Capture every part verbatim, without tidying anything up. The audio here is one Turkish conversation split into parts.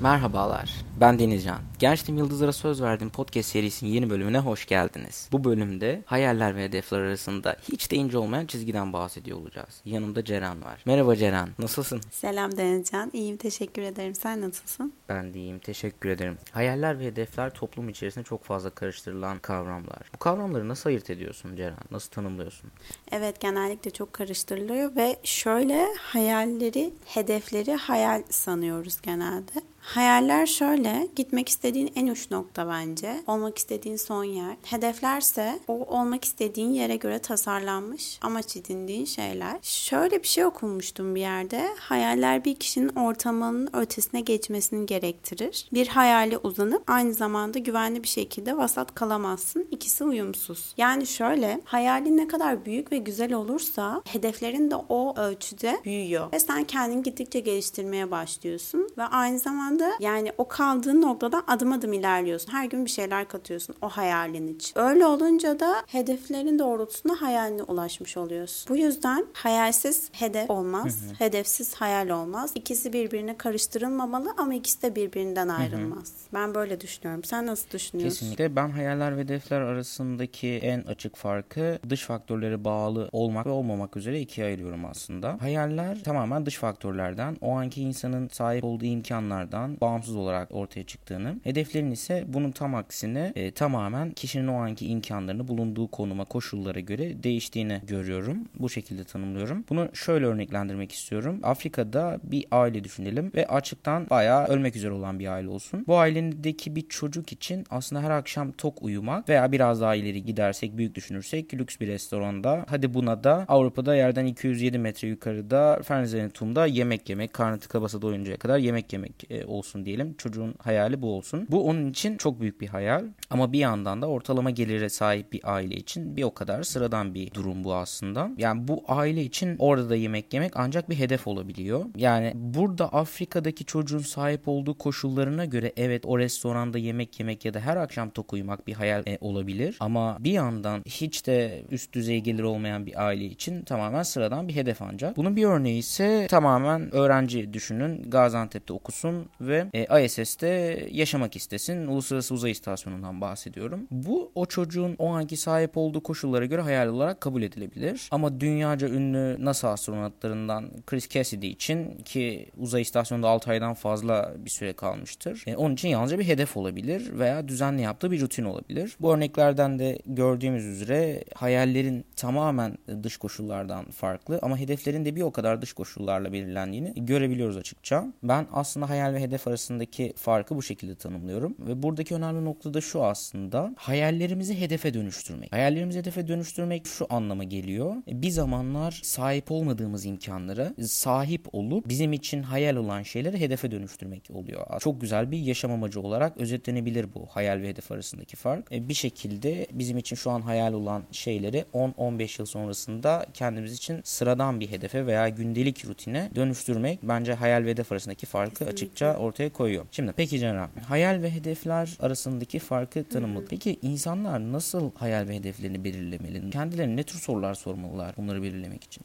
Merhabalar, ben Denizcan. Gençliğim Yıldızlara Söz Verdiğim podcast serisinin yeni bölümüne hoş geldiniz. Bu bölümde hayaller ve hedefler arasında hiç de ince olmayan çizgiden bahsediyor olacağız. Yanımda Ceren var. Merhaba Ceren, nasılsın? Selam Denizcan, iyiyim teşekkür ederim. Sen nasılsın? Ben de iyiyim, teşekkür ederim. Hayaller ve hedefler toplum içerisinde çok fazla karıştırılan kavramlar. Bu kavramları nasıl ayırt ediyorsun Ceren? Nasıl tanımlıyorsun? Evet, genellikle çok karıştırılıyor ve şöyle hayalleri, hedefleri hayal sanıyoruz genelde. Hayaller şöyle, gitmek istediğin en uç nokta bence, olmak istediğin son yer. Hedeflerse o olmak istediğin yere göre tasarlanmış, amaç edindiğin şeyler. Şöyle bir şey okumuştum bir yerde, hayaller bir kişinin ortamının ötesine geçmesini gerektirir. Bir hayale uzanıp aynı zamanda güvenli bir şekilde vasat kalamazsın, ikisi uyumsuz. Yani şöyle, hayalin ne kadar büyük ve güzel olursa hedeflerin de o ölçüde büyüyor ve sen kendini gittikçe geliştirmeye başlıyorsun ve aynı zamanda yani o kaldığın noktadan adım adım ilerliyorsun. Her gün bir şeyler katıyorsun o hayalin için. Öyle olunca da hedeflerin doğrultusunda hayaline ulaşmış oluyorsun. Bu yüzden hayalsiz hedef olmaz. Hı hı. Hedefsiz hayal olmaz. İkisi birbirine karıştırılmamalı ama ikisi de birbirinden ayrılmaz. Hı hı. Ben böyle düşünüyorum. Sen nasıl düşünüyorsun? Kesinlikle. Ben hayaller ve hedefler arasındaki en açık farkı dış faktörlere bağlı olmak ve olmamak üzere ikiye ayırıyorum aslında. Hayaller tamamen dış faktörlerden, o anki insanın sahip olduğu imkanlardan bağımsız olarak ortaya çıktığını, hedeflerin ise bunun tam aksine e, tamamen kişinin o anki imkanlarını bulunduğu konuma, koşullara göre değiştiğini görüyorum. Bu şekilde tanımlıyorum. Bunu şöyle örneklendirmek istiyorum. Afrika'da bir aile düşünelim ve açlıktan bayağı ölmek üzere olan bir aile olsun. Bu ailedeki bir çocuk için aslında her akşam tok uyumak veya biraz daha ileri gidersek, büyük düşünürsek lüks bir restoranda, hadi buna da Avrupa'da yerden iki yüz yedi metre yukarıda Fernsehturm'da yemek yemek, karnı tıka basa doyuncaya kadar yemek yemek e, olsun diyelim. Çocuğun hayali bu olsun. Bu onun için çok büyük bir hayal ama bir yandan da ortalama gelire sahip bir aile için bir o kadar sıradan bir durum bu aslında. Yani bu aile için orada da yemek yemek ancak bir hedef olabiliyor. Yani burada Afrika'daki çocuğun sahip olduğu koşullarına göre evet o restoranda yemek yemek ya da her akşam tok uyumak bir hayal e, olabilir ama bir yandan hiç de üst düzey gelir olmayan bir aile için tamamen sıradan bir hedef ancak. Bunun bir örneği ise tamamen öğrenci düşünün. Gaziantep'te okusun ve e, I S S'te yaşamak istesin. Uluslararası Uzay İstasyonu'ndan bahsediyorum. Bu o çocuğun o anki sahip olduğu koşullara göre hayal olarak kabul edilebilir. Ama dünyaca ünlü NASA astronotlarından Chris Cassidy için ki uzay istasyonunda altı aydan fazla bir süre kalmıştır. E, onun için yalnızca bir hedef olabilir veya düzenli yaptığı bir rutin olabilir. Bu örneklerden de gördüğümüz üzere hayallerin tamamen dış koşullardan farklı ama hedeflerin de bir o kadar dış koşullarla belirlendiğini görebiliyoruz açıkça. Ben aslında hayal ve hedef hedef arasındaki farkı bu şekilde tanımlıyorum. Ve buradaki önemli nokta da şu aslında. Hayallerimizi hedefe dönüştürmek. Hayallerimizi hedefe dönüştürmek şu anlama geliyor. Bir zamanlar sahip olmadığımız imkanlara sahip olup bizim için hayal olan şeyleri hedefe dönüştürmek oluyor. Çok güzel bir yaşam amacı olarak özetlenebilir bu hayal ve hedef arasındaki fark. Bir şekilde bizim için şu an hayal olan şeyleri on on beş yıl sonrasında kendimiz için sıradan bir hedefe veya gündelik rutine dönüştürmek bence hayal ve hedef arasındaki farkı açıkça ortaya koyuyor. Şimdi peki Ceren, hayal ve hedefler arasındaki farkı tanımladık. Peki insanlar nasıl hayal ve hedeflerini belirlemeli? Kendilerine ne tür sorular sormalılar bunları belirlemek için?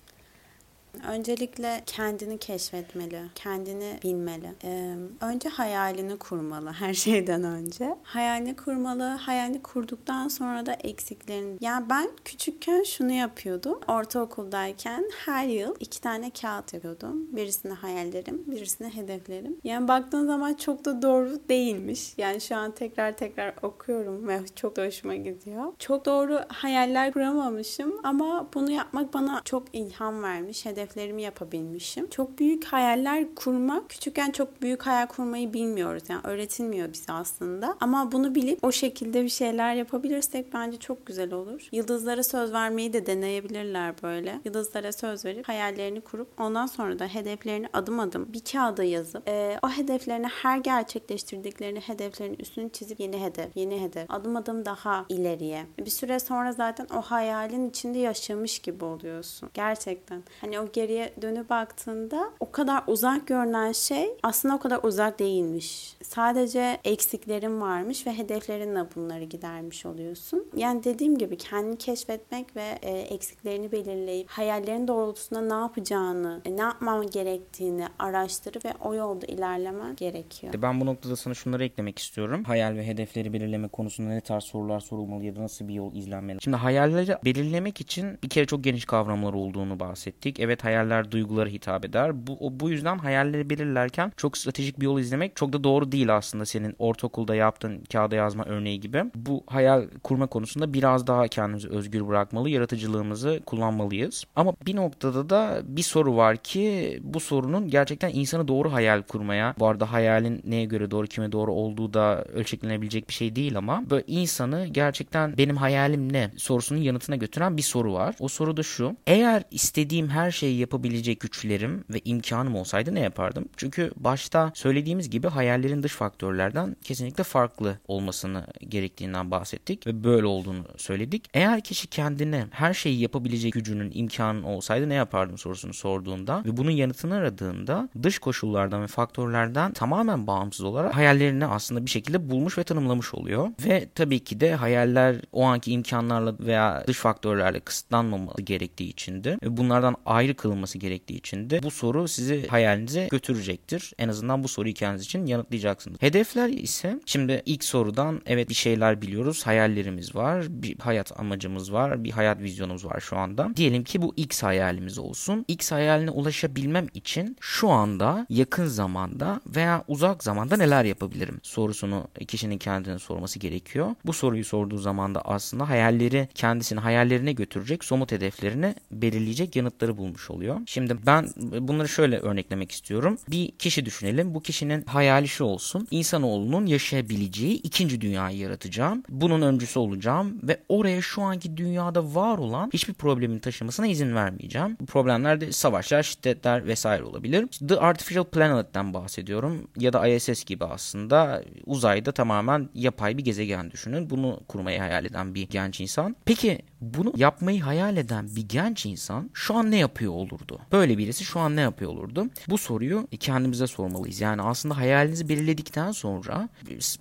Öncelikle kendini keşfetmeli, kendini bilmeli. Ee, önce hayalini kurmalı her şeyden önce. Hayalini kurmalı, hayalini kurduktan sonra da eksiklerini... Yani ben küçükken şunu yapıyordum. Ortaokuldayken her yıl iki tane kağıt yapıyordum. Birisine hayallerim, birisine hedeflerim. Yani baktığın zaman çok da doğru değilmiş. Yani şu an tekrar tekrar okuyorum ve çok da hoşuma gidiyor. Çok doğru hayaller kuramamışım ama bunu yapmak bana çok ilham vermiş. Hedef hedeflerimi yapabilmişim. Çok büyük hayaller kurmak, küçükken çok büyük hayal kurmayı bilmiyoruz. Yani öğretilmiyor bize aslında. Ama bunu bilip o şekilde bir şeyler yapabilirsek bence çok güzel olur. Yıldızlara söz vermeyi de deneyebilirler böyle. Yıldızlara söz verip hayallerini kurup ondan sonra da hedeflerini adım adım bir kağıda yazıp e, o hedeflerini her gerçekleştirdiklerini hedeflerin üstünü çizip yeni hedef, yeni hedef. Adım adım daha ileriye. Bir süre sonra zaten o hayalin içinde yaşamış gibi oluyorsun. Gerçekten. Hani o geriye dönüp baktığında o kadar uzak görünen şey aslında o kadar uzak değilmiş. Sadece eksiklerin varmış ve hedeflerinle bunları gidermiş oluyorsun. Yani dediğim gibi kendini keşfetmek ve eksiklerini belirleyip hayallerin doğrultusunda ne yapacağını, ne yapmam gerektiğini araştırıp ve o yolda ilerlemen gerekiyor. Ben bu noktada sana şunları eklemek istiyorum. Hayal ve hedefleri belirleme konusunda ne tarz sorular sorulmalı ya da nasıl bir yol izlenmeli? Şimdi hayalleri belirlemek için bir kere çok geniş kavramlar olduğunu bahsettik. Evet, hayaller duygulara hitap eder. Bu, bu yüzden hayalleri belirlerken çok stratejik bir yol izlemek çok da doğru değil aslında, senin ortaokulda yaptığın kağıda yazma örneği gibi. Bu hayal kurma konusunda biraz daha kendimizi özgür bırakmalı, yaratıcılığımızı kullanmalıyız. Ama bir noktada da bir soru var ki bu sorunun gerçekten insanı doğru hayal kurmaya, bu arada hayalin neye göre doğru, kime doğru olduğu da ölçeklenebilecek bir şey değil ama böyle insanı gerçekten benim hayalim ne sorusunun yanıtına götüren bir soru var. O soru da şu: eğer istediğim her şeyi yapabilecek güçlerim ve imkanım olsaydı ne yapardım? Çünkü başta söylediğimiz gibi hayallerin dış faktörlerden kesinlikle farklı olmasını gerektiğinden bahsettik ve böyle olduğunu söyledik. Eğer kişi kendine her şeyi yapabilecek gücünün, imkanın olsaydı ne yapardım sorusunu sorduğunda ve bunun yanıtını aradığında dış koşullardan ve faktörlerden tamamen bağımsız olarak hayallerini aslında bir şekilde bulmuş ve tanımlamış oluyor. Ve tabii ki de hayaller o anki imkanlarla veya dış faktörlerle kısıtlanmaması gerektiği içindi. Bunlardan ayrı kılınması gerektiği içindi. Bu soru sizi hayalinize götürecektir. En azından bu soruyu kendiniz için yanıtlayacaksınız. Hedefler ise, şimdi ilk sorudan evet bir şeyler biliyoruz. Hayallerimiz var. Bir hayat amacımız var. Bir hayat vizyonumuz var şu anda. Diyelim ki bu X hayalimiz olsun. X hayaline ulaşabilmem için şu anda, yakın zamanda veya uzak zamanda neler yapabilirim sorusunu kişinin kendine sorması gerekiyor. Bu soruyu sorduğu zaman da aslında hayalleri, kendisini hayallerine götürecek, somut hedeflerini belirleyecek yanıtları bulmuş oluyor. Şimdi ben bunları şöyle örneklemek istiyorum. Bir kişi düşünelim. Bu kişinin hayali şu olsun: İnsanoğlunun yaşayabileceği ikinci dünyayı yaratacağım. Bunun öncüsü olacağım ve oraya şu anki dünyada var olan hiçbir problemin taşımasına izin vermeyeceğim. Bu problemler de savaşlar, şiddetler vesaire olabilir. The Artificial Planet'ten bahsediyorum ya da I S S gibi aslında uzayda tamamen yapay bir gezegen düşünün. Bunu kurmayı hayal eden bir genç insan. Peki bunu yapmayı hayal eden bir genç insan şu an ne yapıyor olurdu? Böyle birisi şu an ne yapıyor olurdu? Bu soruyu kendimize sormalıyız. Yani aslında hayalinizi belirledikten sonra,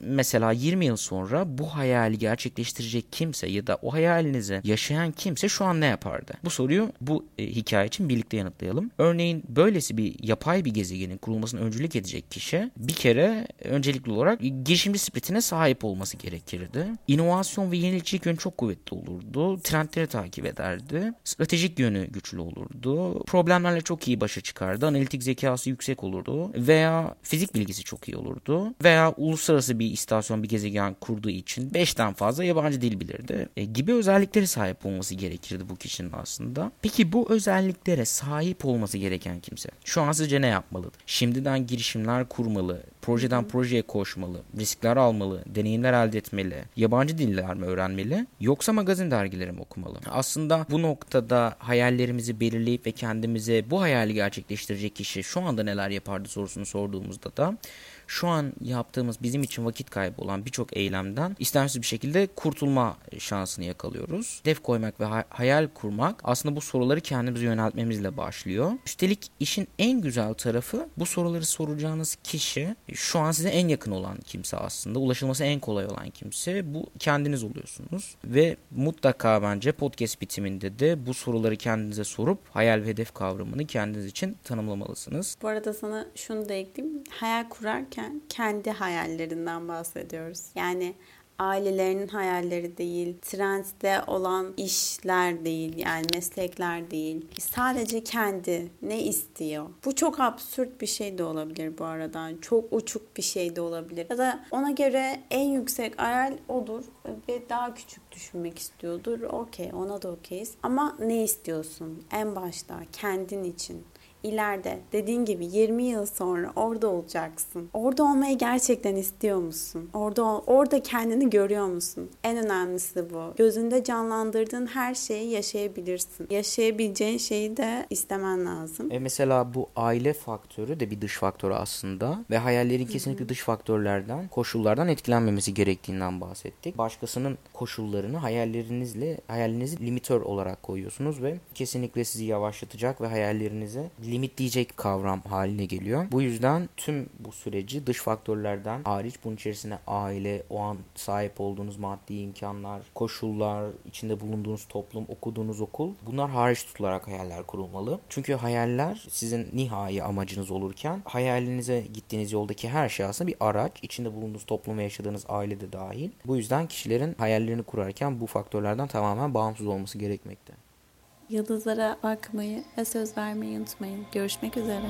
mesela yirmi yıl sonra bu hayali gerçekleştirecek kimse ya da o hayalinizi yaşayan kimse şu an ne yapardı? Bu soruyu bu e, hikaye için birlikte yanıtlayalım. Örneğin böylesi bir yapay bir gezegenin kurulmasına öncülük edecek kişi bir kere öncelikli olarak girişimci spiritine sahip olması gerekirdi. İnovasyon ve yenilikçilik yönü çok kuvvetli olurdu. Trendleri takip ederdi. Stratejik yönü güçlü olurdu. Problemlerle çok iyi başa çıkardı. Analitik zekası yüksek olurdu. Veya fizik bilgisi çok iyi olurdu. Veya uluslararası bir istasyon, bir gezegen kurduğu için beşten fazla yabancı dil bilirdi. E, gibi özelliklere sahip olması gerekirdi bu kişinin aslında. Peki bu özelliklere sahip olması gereken kimse şu an sizce ne yapmalıdır? Şimdiden girişimler kurmalı, projeden projeye koşmalı, riskler almalı, deneyimler elde etmeli, yabancı diller mi öğrenmeli, yoksa magazin dergileri mi okumalı? Aslında bu noktada hayallerimizi belirleyip ve kendimize bu hayali gerçekleştirecek kişi şu anda neler yapardı sorusunu sorduğumuzda da şu an yaptığımız bizim için vakit kaybı olan birçok eylemden istemsiz bir şekilde kurtulma şansını yakalıyoruz. Hedef koymak ve hayal kurmak aslında bu soruları kendimize yöneltmemizle başlıyor. Üstelik işin en güzel tarafı, bu soruları soracağınız kişi şu an size en yakın olan kimse aslında. Ulaşılması en kolay olan kimse. Bu kendiniz oluyorsunuz. Ve mutlaka bence podcast bitiminde de bu soruları kendinize sorup hayal ve hedef kavramını kendiniz için tanımlamalısınız. Bu arada sana şunu da ekleyeyim. Hayal kurarken kendi hayallerinden bahsediyoruz. Yani ailelerinin hayalleri değil, trendde olan işler değil, yani meslekler değil. Sadece kendi ne istiyor? Bu çok absürt bir şey de olabilir bu arada. Çok uçuk bir şey de olabilir. Ya da ona göre en yüksek hayal odur ve daha küçük düşünmek istiyordur. Okey, ona da okeyiz. Ama ne istiyorsun? En başta kendin için. ileride dediğin gibi yirmi yıl sonra orada olacaksın. Orada olmayı gerçekten istiyor musun? Orada orada kendini görüyor musun? En önemlisi bu. Gözünde canlandırdığın her şeyi yaşayabilirsin. Yaşayabileceğin şeyi de istemen lazım. E mesela bu aile faktörü de bir dış faktörü aslında ve hayallerin kesinlikle dış faktörlerden, koşullardan etkilenmemesi gerektiğinden bahsettik. Başkasının koşullarını hayallerinizle, hayalinizi limitör olarak koyuyorsunuz ve kesinlikle sizi yavaşlatacak ve hayallerinize limitleyecek kavram haline geliyor. Bu yüzden tüm bu süreci dış faktörlerden hariç bunun içerisine aile, o an sahip olduğunuz maddi imkanlar, koşullar, içinde bulunduğunuz toplum, okuduğunuz okul, bunlar hariç tutularak hayaller kurulmalı. Çünkü hayaller sizin nihai amacınız olurken hayalinize gittiğiniz yoldaki her şey aslında bir araç. İçinde bulunduğunuz toplum ve yaşadığınız aile de dahil. Bu yüzden kişilerin hayallerini kurarken bu faktörlerden tamamen bağımsız olması gerekmekte. Yıldızlara bakmayı ve söz vermeyi unutmayın. Görüşmek üzere.